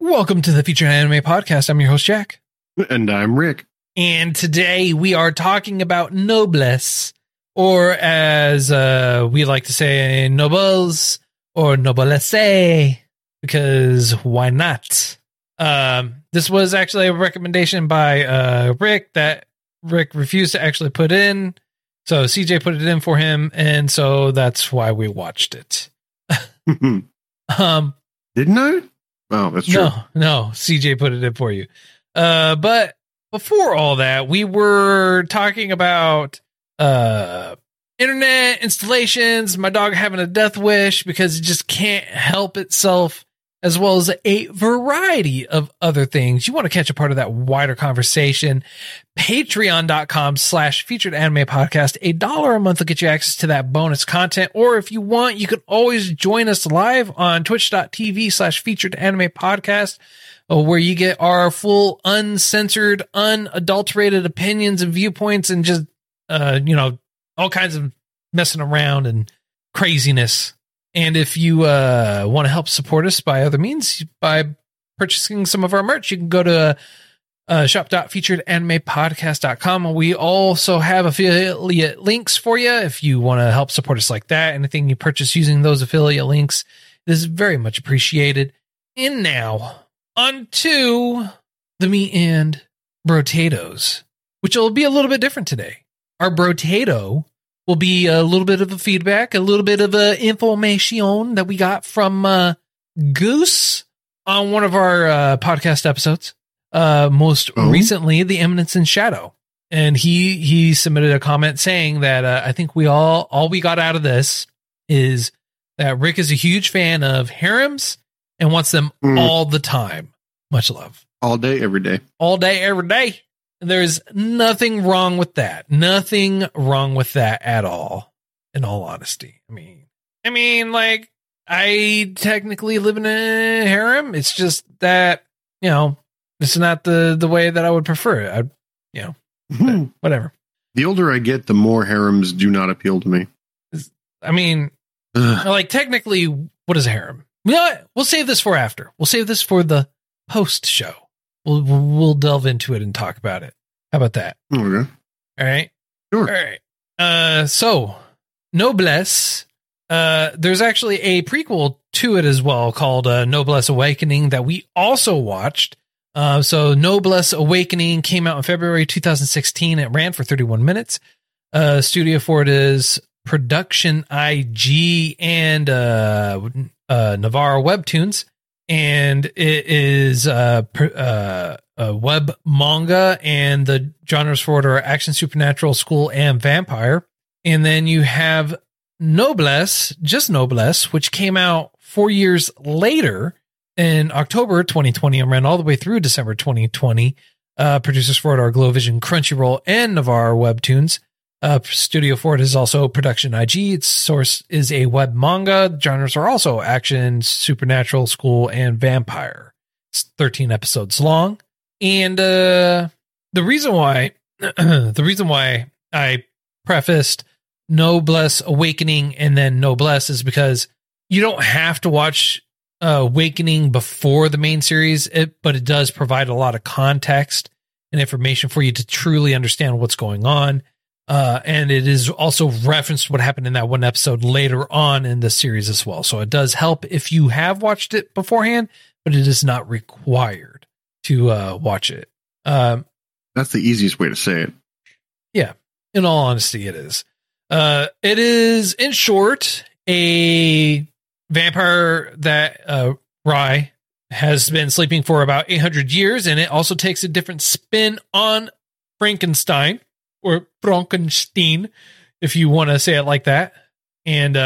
Welcome to the Future Anime Podcast. I'm your host, Jack. And I'm Rick. And today we are talking about Noblesse, or as we like to say, Nobles, or Noblesse, because why not? This was actually a recommendation by Rick that Rick refused to actually put in. So CJ put it in for him, and so that's why we watched it. Didn't I? Oh, that's true. No, CJ put it in for you. But before all that, we were talking about internet installations, my dog having a death wish because it just can't help itself, as well as a variety of other things. You want to catch a part of that wider conversation, patreon.com/featuredanimepodcast. $1 a month will get you access to that bonus content. Or if you want, you can always join us live on twitch.tv/featuredanimepodcast, where you get our full uncensored, unadulterated opinions and viewpoints and just, all kinds of messing around and craziness. And if you want to help support us by other means, by purchasing some of our merch, you can go to shop.featuredanimepodcast.com. We also have affiliate links for you if you want to help support us like that. Anything you purchase using those affiliate links is very much appreciated. And now, on to the meat and brotatoes, which will be a little bit different today. Our brotato will be a little bit of a feedback, a little bit of information that we got from Goose on one of our podcast episodes. Most recently, The Eminence in Shadow. And he submitted a comment saying that I think we all we got out of this is that Rick is a huge fan of harems and wants them all the time. Much love. All day, every day. All day, every day. There's nothing wrong with that. Nothing wrong with that at all. In all honesty. I mean, like, I technically live in a harem. It's just that, it's not the way that I would prefer it. Whatever. The older I get, the more harems do not appeal to me. Technically, what is a harem? You know what? We'll save this for after. We'll save this for the post show. We'll delve into it and talk about it. How about that? Okay. All right. Sure. All right. So Noblesse, there's actually a prequel to it as well called Noblesse Awakening that we also watched. So Noblesse Awakening came out in February 2016. It ran for 31 minutes. Studio Ford is Production I.G and Navarro Webtoons. And it is a web manga, and the genres for it are action, supernatural, school, and vampire. And then you have Noblesse, just Noblesse, which came out 4 years later in October 2020 and ran all the way through December 2020. Producers for it are Glowvision, Crunchyroll, and Navarro Webtoons. Studio Ford is also Production IG. Its source is a web manga. The genres are also action, supernatural, school, and vampire. It's 13 episodes long. And the reason why I prefaced Noblesse Awakening and then Noblesse is because you don't have to watch Awakening before the main series, but it does provide a lot of context and information for you to truly understand what's going on. And it is also referenced what happened in that one episode later on in the series as well. So it does help if you have watched it beforehand, but it is not required to watch it. That's the easiest way to say it. Yeah. In all honesty, it is. It is, in short, a vampire that Rai has been sleeping for about 800 years. And it also takes a different spin on Frankenstein. Or Frankenstein, if you want to say it like that. And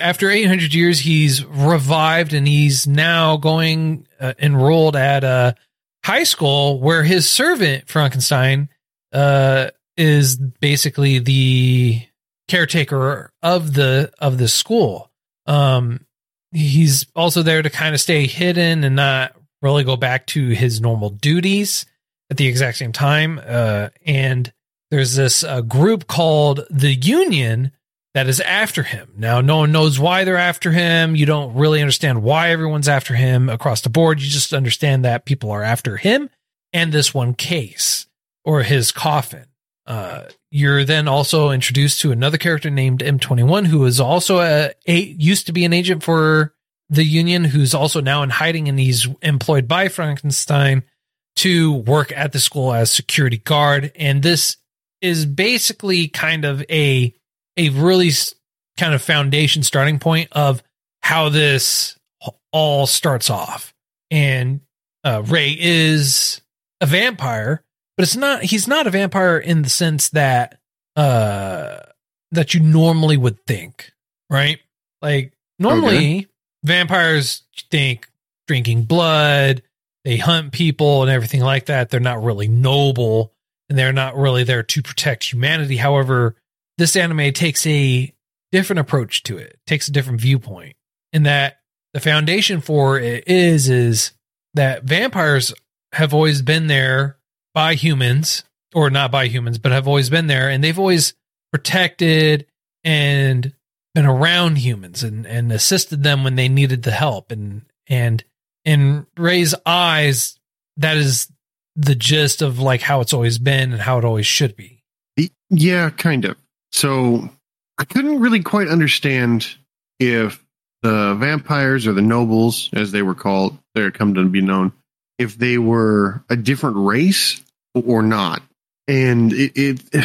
after 800 years, he's revived and he's now going enrolled at a high school where his servant Frankenstein is basically the caretaker of the school. He's also there to kind of stay hidden and not really go back to his normal duties at the exact same time. And there's this group called the Union that is after him. Now, no one knows why they're after him. You don't really understand why everyone's after him across the board. You just understand that people are after him and this one case or his coffin. You're then also introduced to another character named M21, who is also used to be an agent for the Union, who's also now in hiding, and he's employed by Frankenstein to work at the school as security guard. And this is basically kind of a really kind of foundation starting point of how this all starts off. And Ray is a vampire, but it's not, he's not a vampire in the sense that, that you normally would think, right? Like normally vampires think drinking blood, they hunt people and everything like that. They're not really noble and they're not really there to protect humanity. However, this anime takes a different approach to it, takes a different viewpoint in that the foundation for it is that vampires have always been there by humans, or not by humans, but have always been there, and they've always protected and been around humans and assisted them when they needed the help. And in Ray's eyes, that is the gist of like how it's always been and how it always should be. Yeah, kind of. So I couldn't really quite understand if the vampires or the nobles, as they were called, they're come to be known, if they were a different race or not. And the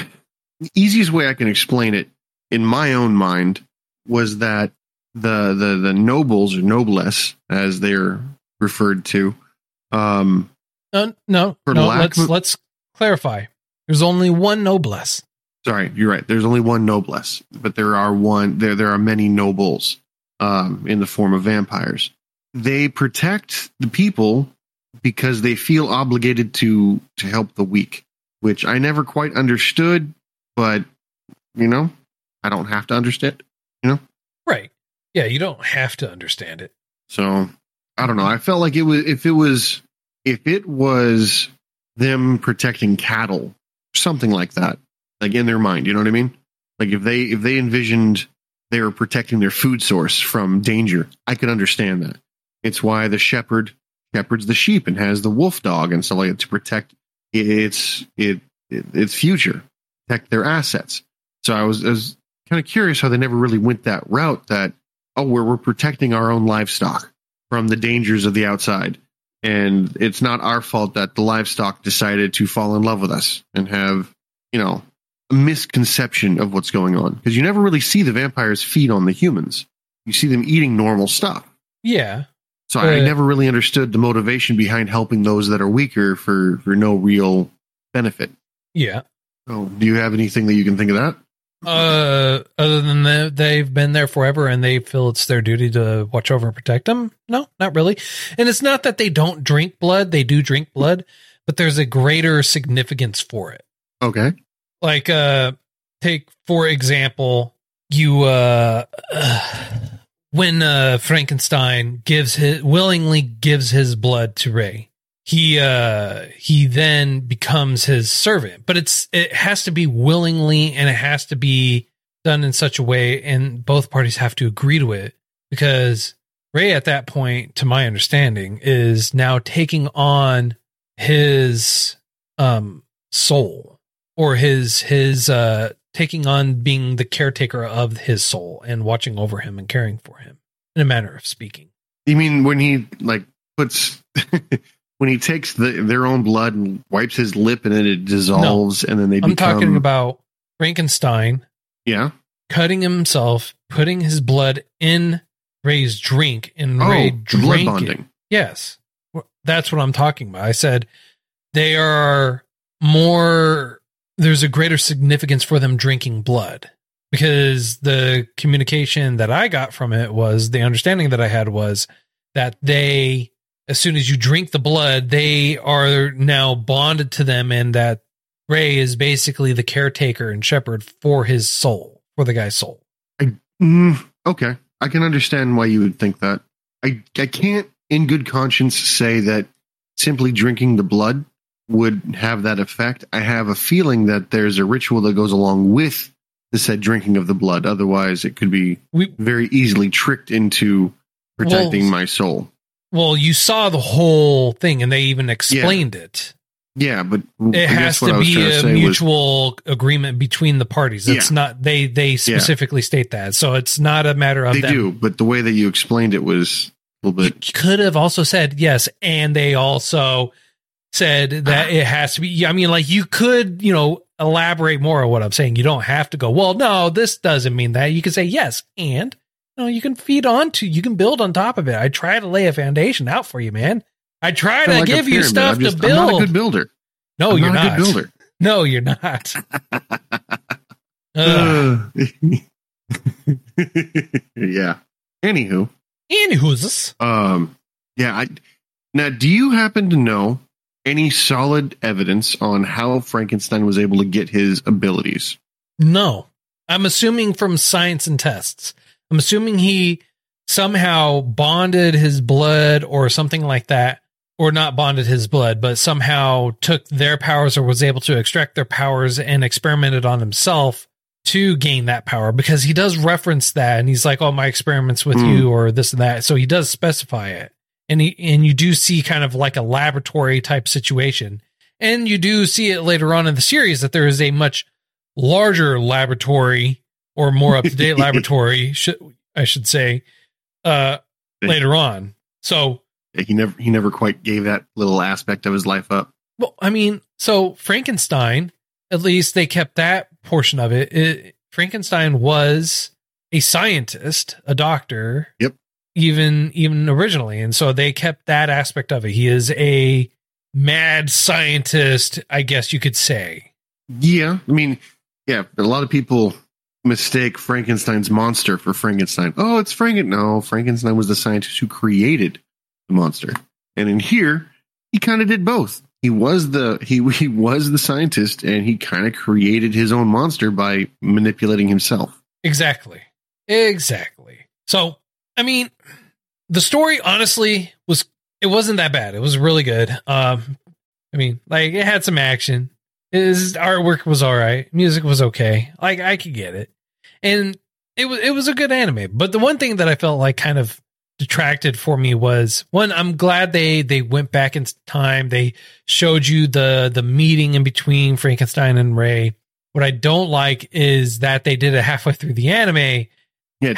easiest way I can explain it in my own mind was that the nobles or noblesse, as they're referred to, let's clarify. There's only one noblesse. Sorry, you're right. There's only one noblesse, but there are many nobles in the form of vampires. They protect the people because they feel obligated to help the weak, which I never quite understood, but you know, I don't have to understand, you know? Right. Yeah, you don't have to understand it. So I don't know. I felt like if it was them protecting cattle, something like that. Like in their mind, you know what I mean? Like if they envisioned they were protecting their food source from danger, I could understand that. It's why the shepherd shepherds the sheep and has the wolf dog and stuff like that to protect its future, protect their assets. So I was kind of curious how they never really went that route that, oh, we're protecting our own livestock from the dangers of the outside. And it's not our fault that the livestock decided to fall in love with us and have, you know, a misconception of what's going on, because you never really see the vampires feed on the humans. You see them eating normal stuff. Yeah. So I never really understood the motivation behind helping those that are weaker for no real benefit. Yeah. So do you have anything that you can think of that? Other than that, they've been there forever and they feel it's their duty to watch over and protect them. No, not really. And it's not that they don't drink blood. They do drink blood, but there's a greater significance for it. Okay. Like, take, for example, you, when, Frankenstein willingly gives his blood to Ray, he then becomes his servant, but it has to be willingly and it has to be done in such a way. And both parties have to agree to it, because Ray at that point, to my understanding, is now taking on his, soul. Or his taking on being the caretaker of his soul and watching over him and caring for him, in a manner of speaking. You mean when he like puts when he takes their own blood and wipes his lip and then it dissolves? No, and then I'm talking about Frankenstein. Yeah, cutting himself, putting his blood in Ray's drink, and Ray drank blood bonding. It. Yes, that's what I'm talking about. I said they are more. There's a greater significance for them drinking blood. because the communication that I got from it was, the understanding that I had was that they, as soon as you drink the blood, they are now bonded to them, and that Ray is basically the caretaker and shepherd for his soul, for the guy's soul. Okay. I can understand why you would think that. I can't in good conscience say that simply drinking the blood would have that effect. I have a feeling that there's a ritual that goes along with the said drinking of the blood. Otherwise, it could be very easily tricked into protecting my soul. Well, you saw the whole thing, and they even explained it. Yeah, but it has to be a mutual agreement between the parties. It's not they specifically state that, so it's not a matter of them. They do, but the way that you explained it was a little bit. You could have also said yes, and they also said that it has to be. I mean, like, you could, elaborate more on what I'm saying. You don't have to go, well, no, this doesn't mean that. You can say yes, and you can feed onto, you can build on top of it. I try to lay a foundation out for you, man. I try to give you stuff to build. I'm not a good builder. No, you're not. No, you're not. Yeah. Anywho's. Now, do you happen to know any solid evidence on how Frankenstein was able to get his abilities? No. I'm assuming from science and tests. I'm assuming he somehow bonded his blood or something like that. Or not bonded his blood, but somehow took their powers or was able to extract their powers and experimented on himself to gain that power, because he does reference that, and he's like, oh, my experiments with you or this and that. So he does specify it. And you do see kind of like a laboratory type situation. And you do see it later on in the series that there is a much larger laboratory, or more up to date laboratory, I should say, later on. So, he never quite gave that little aspect of his life up. Well, I mean, so Frankenstein, at least they kept that portion of it. Frankenstein was a scientist, a doctor. Yep. Even originally. And so they kept that aspect of it. He is a mad scientist, I guess you could say. Yeah. I mean, yeah, a lot of people mistake Frankenstein's monster for Frankenstein. Oh, it's No, Frankenstein was the scientist who created the monster. And in here, he kind of did both. He was he was the scientist, and he kind of created his own monster by manipulating himself. Exactly. So, I mean, the story honestly wasn't that bad. It was really good. I mean, like, it had some action. His artwork was all right. Music was okay. Like, I could get it. And it was a good anime. But the one thing that I felt like kind of detracted for me was, one, I'm glad they went back in time. They showed you the meeting in between Frankenstein and Ray. What I don't like is that they did it halfway through the anime. Yeah, It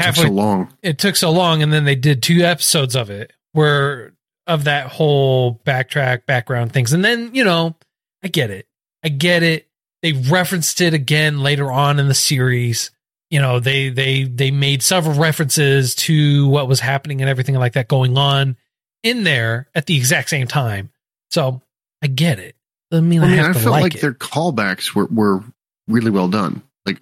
took so long. And then they did 2 episodes of it of that whole backtrack, background things. And then, I get it. They referenced it again later on in the series. They made several references to what was happening and everything like that going on in there at the exact same time. So I get it. I felt like their callbacks were really well done. Like,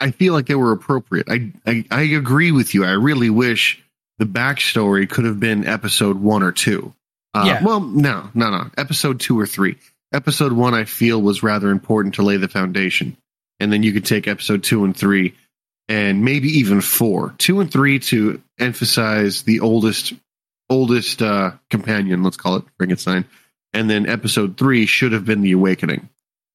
I feel like they were appropriate. I agree with you. I really wish the backstory could have been episode 1 or 2. Well, no. Episode 2 or 3. Episode 1, I feel, was rather important to lay the foundation. And then you could take episode 2 and 3 and maybe even 4. 2 and 3 to emphasize the oldest companion, let's call it Frankenstein. And then episode 3 should have been the awakening.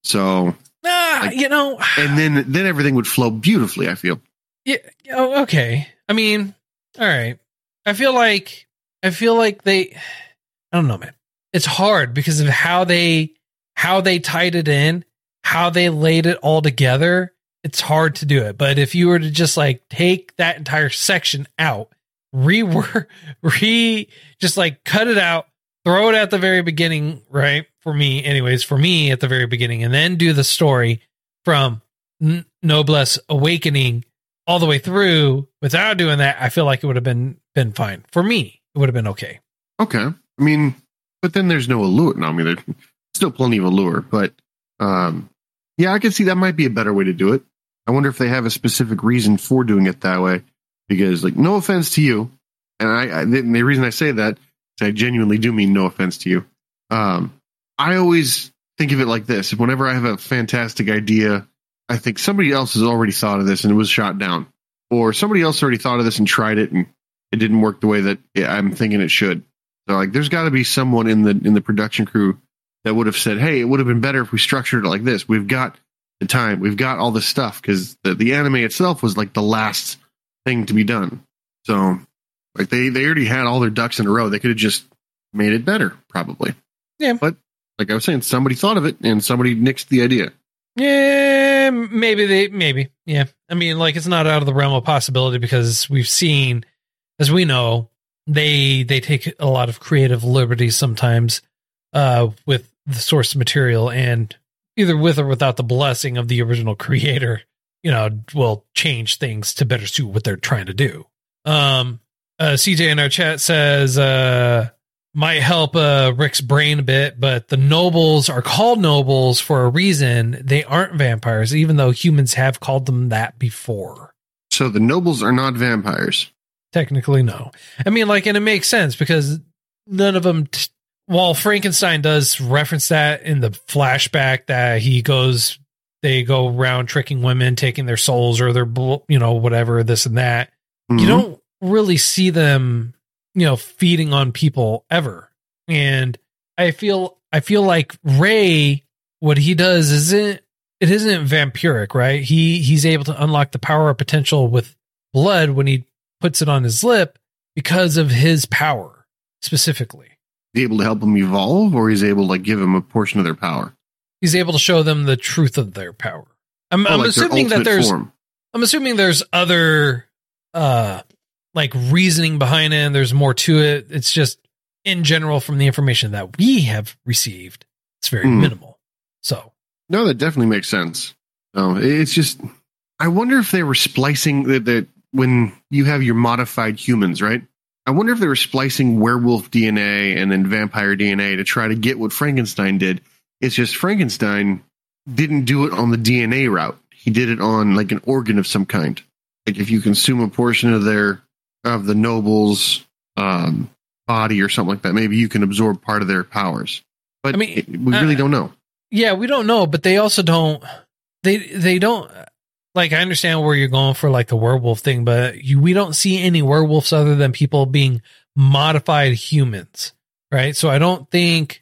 So, and then everything would flow beautifully, I feel. Yeah. Oh, okay. I mean, all right. I feel like they, I don't know, man. It's hard because of how they tied it in, how they laid it all together. It's hard to do it. But if you were to just like take that entire section out, just like cut it out, throw it at the very beginning, right? For me at the very beginning, and then do the story from Noblesse Awakening all the way through without doing that, I feel like it would have been fine. For me, it would have been okay. Okay. I mean, but then there's no allure. No, I mean, there's still plenty of allure, but I can see that might be a better way to do it. I wonder if they have a specific reason for doing it that way, because, like, no offense to you. And the reason I say that is I genuinely do mean no offense to you. I always think of it like this. Whenever I have a fantastic idea, I think somebody else has already thought of this and it was shot down, or somebody else already thought of this and tried it and it didn't work the way that I'm thinking it should. So, like, there's got to be someone in the production crew that would have said, hey, it would have been better if we structured it like this. We've got the time. We've got all this stuff, because the anime itself was like the last thing to be done. So, like, they already had all their ducks in a row. They could have just made it better, probably. Yeah. But, like I was saying, somebody thought of it and somebody nixed the idea. Yeah, maybe. Yeah. I mean, like, it's not out of the realm of possibility, because we've seen, as we know, they take a lot of creative liberties sometimes with the source material, and either with or without the blessing of the original creator, you know, will change things to better suit what they're trying to do. CJ in our chat says, might help Rick's brain a bit, but the nobles are called nobles for a reason. They aren't vampires, even though humans have called them that before. So the nobles are not vampires. Technically, no. I mean, like, and it makes sense, because none of them, while Frankenstein does reference that in the flashback that they go around tricking women, taking their souls or their, you know, whatever, this and that. Mm-hmm. You don't really see them, you know, feeding on people ever. And I feel like Ray, what he does isn't vampiric, right? He's able to unlock the power or potential with blood when he puts it on his lip, because of his power specifically. He's able to help them evolve, or he's able to, like, give them a portion of their power. He's able to show them the truth of their power. I'm like assuming that there's form. I'm assuming there's other like reasoning behind it, and there's more to it. It's just, in general, from the information that we have received, it's very minimal. So no, that definitely makes sense. No, it's just, I wonder if they were splicing that. When you have your modified humans, right? I wonder if they were splicing werewolf DNA and then vampire DNA to try to get what Frankenstein did. It's just Frankenstein didn't do it on the DNA route. He did it on, like, an organ of some kind. Like, if you consume a portion of the noble's body or something like that, maybe you can absorb part of their powers. But I mean, we really don't know. Yeah, we don't know, but they also don't. They don't. Like, I understand where you're going for, like, the werewolf thing, but we don't see any werewolves other than people being modified humans, right? So I don't think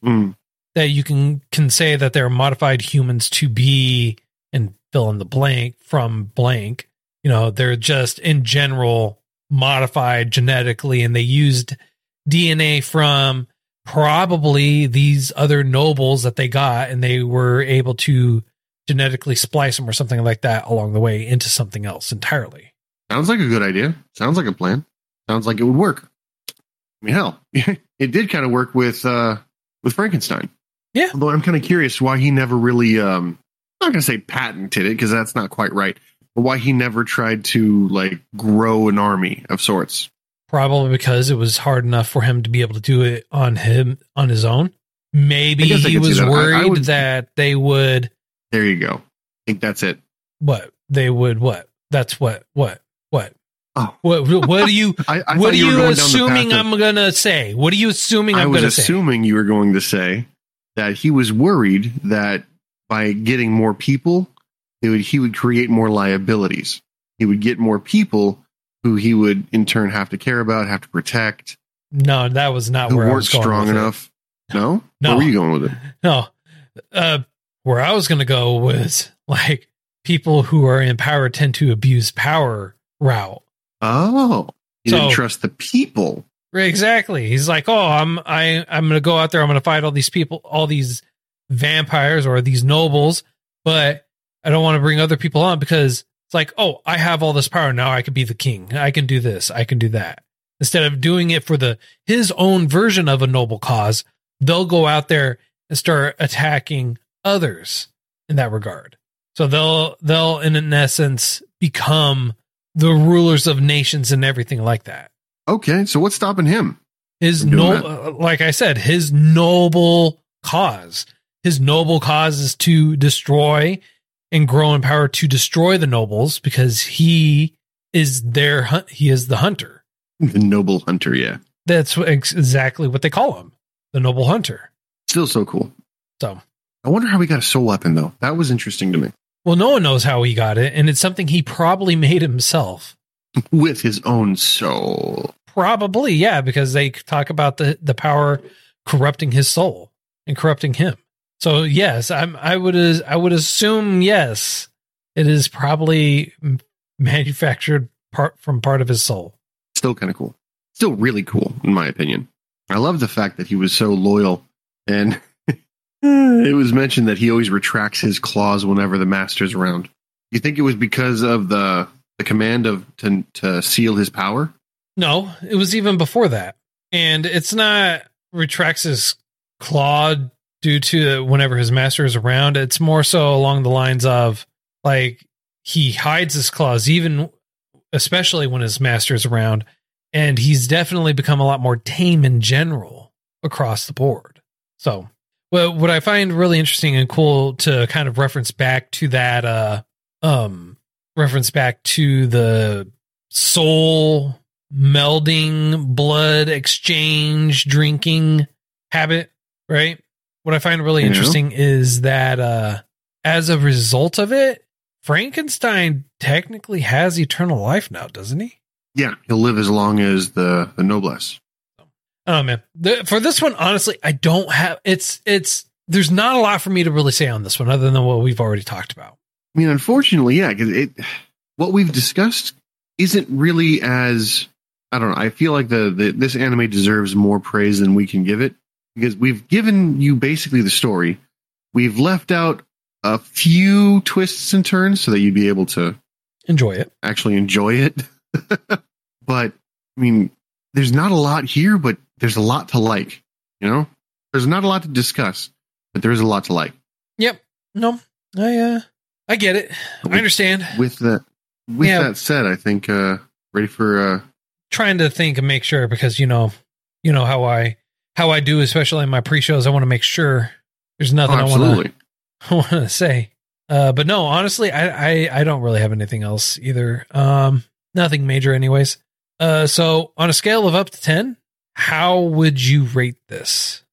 that you can say that they're modified humans to be, and fill in the blank from blank. You know, they're just, in general, modified genetically, and they used DNA from probably these other nobles that they got, and they were able to genetically splice them or something like that along the way into something else entirely. Sounds like a good idea. Sounds like a plan. Sounds like it would work. I mean, hell, it did kind of work with Frankenstein. Yeah. Although I'm kind of curious why he never really, I'm not going to say patented it, because that's not quite right, but why he never tried to, like, grow an army of sorts. Probably because it was hard enough for him to be able to do it on his own. Maybe he was worried that they would. There you go. I think that's it. What they would, what? That's what? Oh, what are you? What are you assuming I'm gonna say? What are you assuming I'm gonna say? I was assuming you were going to say that he was worried that by getting more people, he would create more liabilities. He would get more people who he would in turn have to care about, have to protect. No, that was not where I was going. Who weren't strong enough? No. Where were you going with it? No. Where I was going to go was, like, people who are in power tend to abuse power route. Oh, you didn't trust the people. Exactly. He's like, oh, I'm going to go out there. I'm going to fight all these people, all these vampires or these nobles, but I don't want to bring other people on, because it's like, oh, I have all this power. Now I could be the king. I can do this. I can do that. Instead of doing it for his own version of a noble cause, they'll go out there and start attacking others in that regard. So they'll in essence become the rulers of nations and everything like that. Okay, so what's stopping him? Like I said, his noble cause is to destroy and grow in power to destroy the nobles, because he is their he is the hunter, the noble hunter. Yeah, that's exactly what they call him, the noble hunter. Still so cool. So I wonder how he got a soul weapon though. That was interesting to me. Well, no one knows how he got it, and it's something he probably made himself with his own soul. Probably, yeah, because they talk about the power corrupting his soul and corrupting him. So yes, I would assume yes, it is probably manufactured part of his soul. Still kind of cool. Still really cool in my opinion. I love the fact that he was so loyal, and it was mentioned that he always retracts his claws whenever the master's around. You think it was because of the command to seal his power? No, it was even before that, and it's not retracts his claw due to whenever his master is around. It's more so along the lines of like he hides his claws, even especially when his master is around. And he's definitely become a lot more tame in general across the board. So well, what I find really interesting and cool to kind of reference back to that, reference back to the soul melding, blood exchange, drinking habit, right? What I find really interesting is that as a result of it, Frankenstein technically has eternal life now, doesn't he? Yeah, he'll live as long as the noblesse. Oh man, for this one, honestly, I don't have there's not a lot for me to really say on this one, other than what we've already talked about. I mean, unfortunately, yeah, because what we've discussed isn't really as I don't know. I feel like this anime deserves more praise than we can give it, because we've given you basically the story. We've left out a few twists and turns so that you'd be able to enjoy it. Actually, enjoy it. But I mean, there's not a lot here, but there's a lot to like, you know, there's not a lot to discuss, but there is a lot to like. Yep. No, I get it. I understand. That said, I think, ready for, trying to think and make sure, because you know how I do, especially in my pre-shows, I want to make sure there's nothing I want to say. But no, honestly, I don't really have anything else either. Nothing major anyways. So on a scale of up to 10, how would you rate this?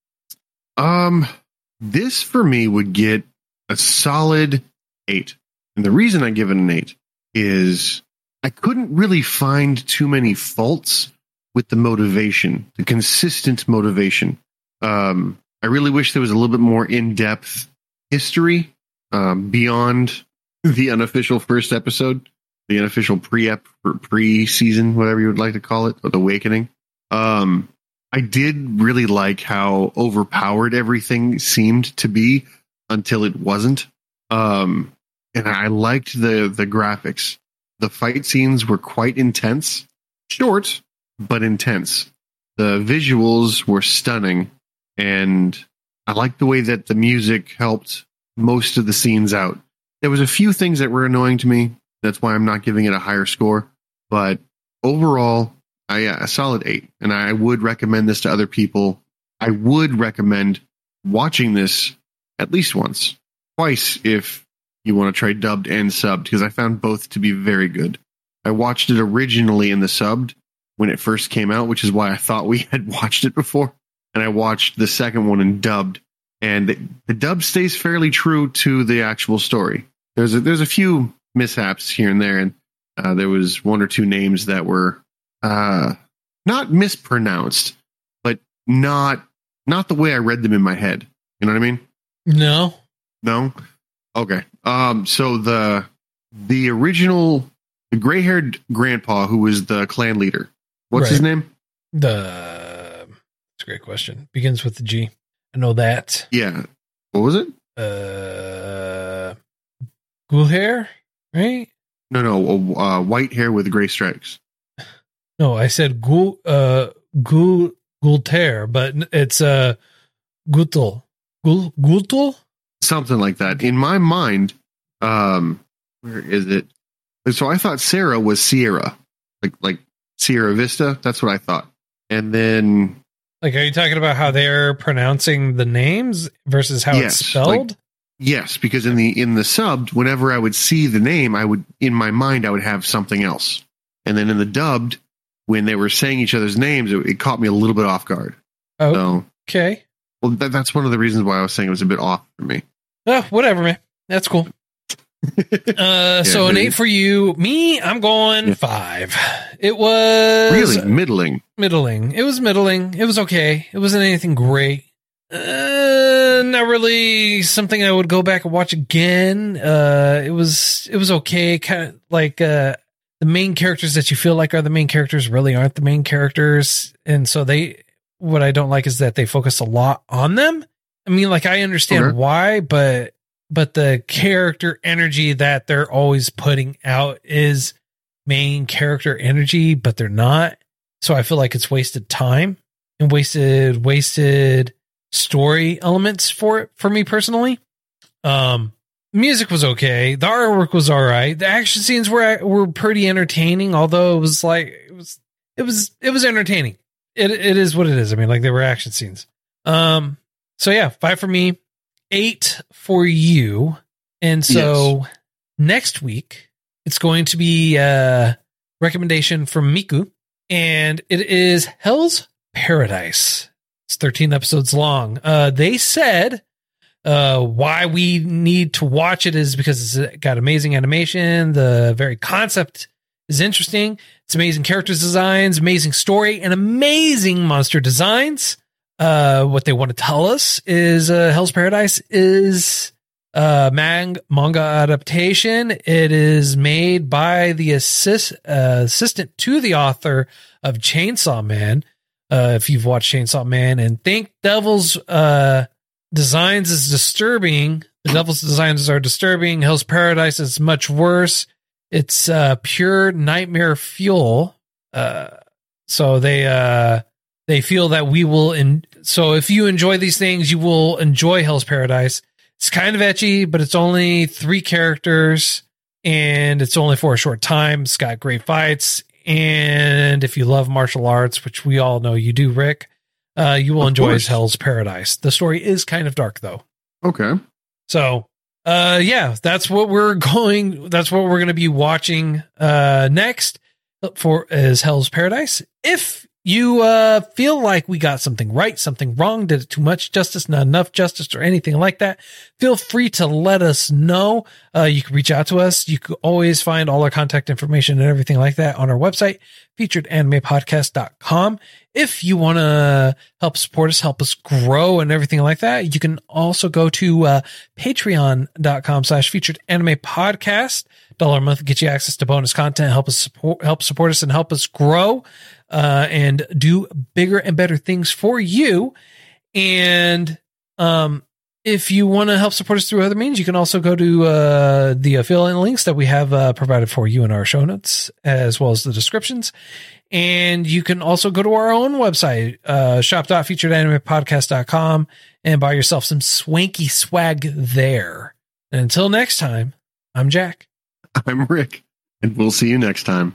This for me would get a solid 8. And the reason I give it an 8 is I couldn't really find too many faults with the motivation, the consistent motivation. I really wish there was a little bit more in-depth history beyond the unofficial first episode. The unofficial pre-season, whatever you would like to call it, or the Awakening. I did really like how overpowered everything seemed to be until it wasn't. And I liked the graphics. The fight scenes were quite intense. Short, but intense. The visuals were stunning. And I liked the way that the music helped most of the scenes out. There was a few things that were annoying to me. That's why I'm not giving it a higher score. But overall, a solid 8. And I would recommend this to other people. I would recommend watching this at least once. Twice if you want to try dubbed and subbed, because I found both to be very good. I watched it originally in the subbed when it first came out, which is why I thought we had watched it before. And I watched the second one in dubbed. And the dub stays fairly true to the actual story. There's a few mishaps here and there, and there was one or two names that were not mispronounced, but not the way I read them in my head. You know what I mean? No. Okay. So the original, the gray-haired grandpa who was the clan leader, what's his name? That's a great question. Begins with the G. I know that. Yeah. What was it? Gulhair? Right? No. White hair with gray stripes. No, I said Gulter, but it's Gutul. Gutul? Something like that. In my mind, where is it? So I thought Sarah was Sierra, like Sierra Vista. That's what I thought. And then, like, are you talking about how they're pronouncing the names versus how it's spelled? Like, Yes, because in the subbed, whenever I would see the name, I would, in my mind, I would have something else. And then in the dubbed, when they were saying each other's names, it caught me a little bit off guard. Oh, so, okay. Well, that's one of the reasons why I was saying it was a bit off for me. Oh, whatever, man. That's cool. Yeah, so an 8 for you. Me, I'm going 5. It was really middling. It was middling. It was okay. It wasn't anything great. Not really something I would go back and watch again. It was okay. Kind of like the main characters that you feel like are the main characters really aren't the main characters, and so they. What I don't like is that they focus a lot on them. I mean, like I understand why, but the character energy that they're always putting out is main character energy, but they're not. So I feel like it's wasted time and wasted story elements for it, for me personally. Music was okay. The artwork was all right. The action scenes were pretty entertaining, although it was like, it was entertaining. It is what it is. I mean, like they were action scenes. So yeah, 5 for me. 8 for you. And so next week it's going to be a recommendation from Miku, and it is Hell's Paradise. It's 13 episodes long. They said why we need to watch it is because it's got amazing animation. The very concept is interesting. It's amazing character designs, amazing story, and amazing monster designs. What they want to tell us is Hell's Paradise is a manga adaptation. It is made by the assistant to the author of Chainsaw Man. If you've watched Chainsaw Man and think Devil's designs is disturbing, the Devil's designs are disturbing. Hell's Paradise is much worse. It's pure nightmare fuel. So they feel that we will. So if you enjoy these things, you will enjoy Hell's Paradise. It's kind of etchy, but it's only 3 characters and it's only for a short time. It's got great fights. And if you love martial arts, which we all know you do, Rick, you will enjoy Hell's Paradise. The story is kind of dark though. Okay. So, that's what we're going to be watching next for is Hell's Paradise. If you feel like we got something right, something wrong, did it too much justice, not enough justice, or anything like that, feel free to let us know. You can reach out to us. You can always find all our contact information and everything like that on our website, featuredanimepodcast.com. If you want to help support us, help us grow and everything like that, you can also go to patreon.com/featuredanimepodcast. $1 a month gets you access to bonus content, help support us and help us grow and do bigger and better things for you. And if you want to help support us through other means, you can also go to the affiliate links that we have provided for you in our show notes, as well as the descriptions. And you can also go to our own website, shop.featuredanimepodcast.com, and buy yourself some swanky swag there. And until next time, I'm Jack. I'm Rick, and we'll see you next time.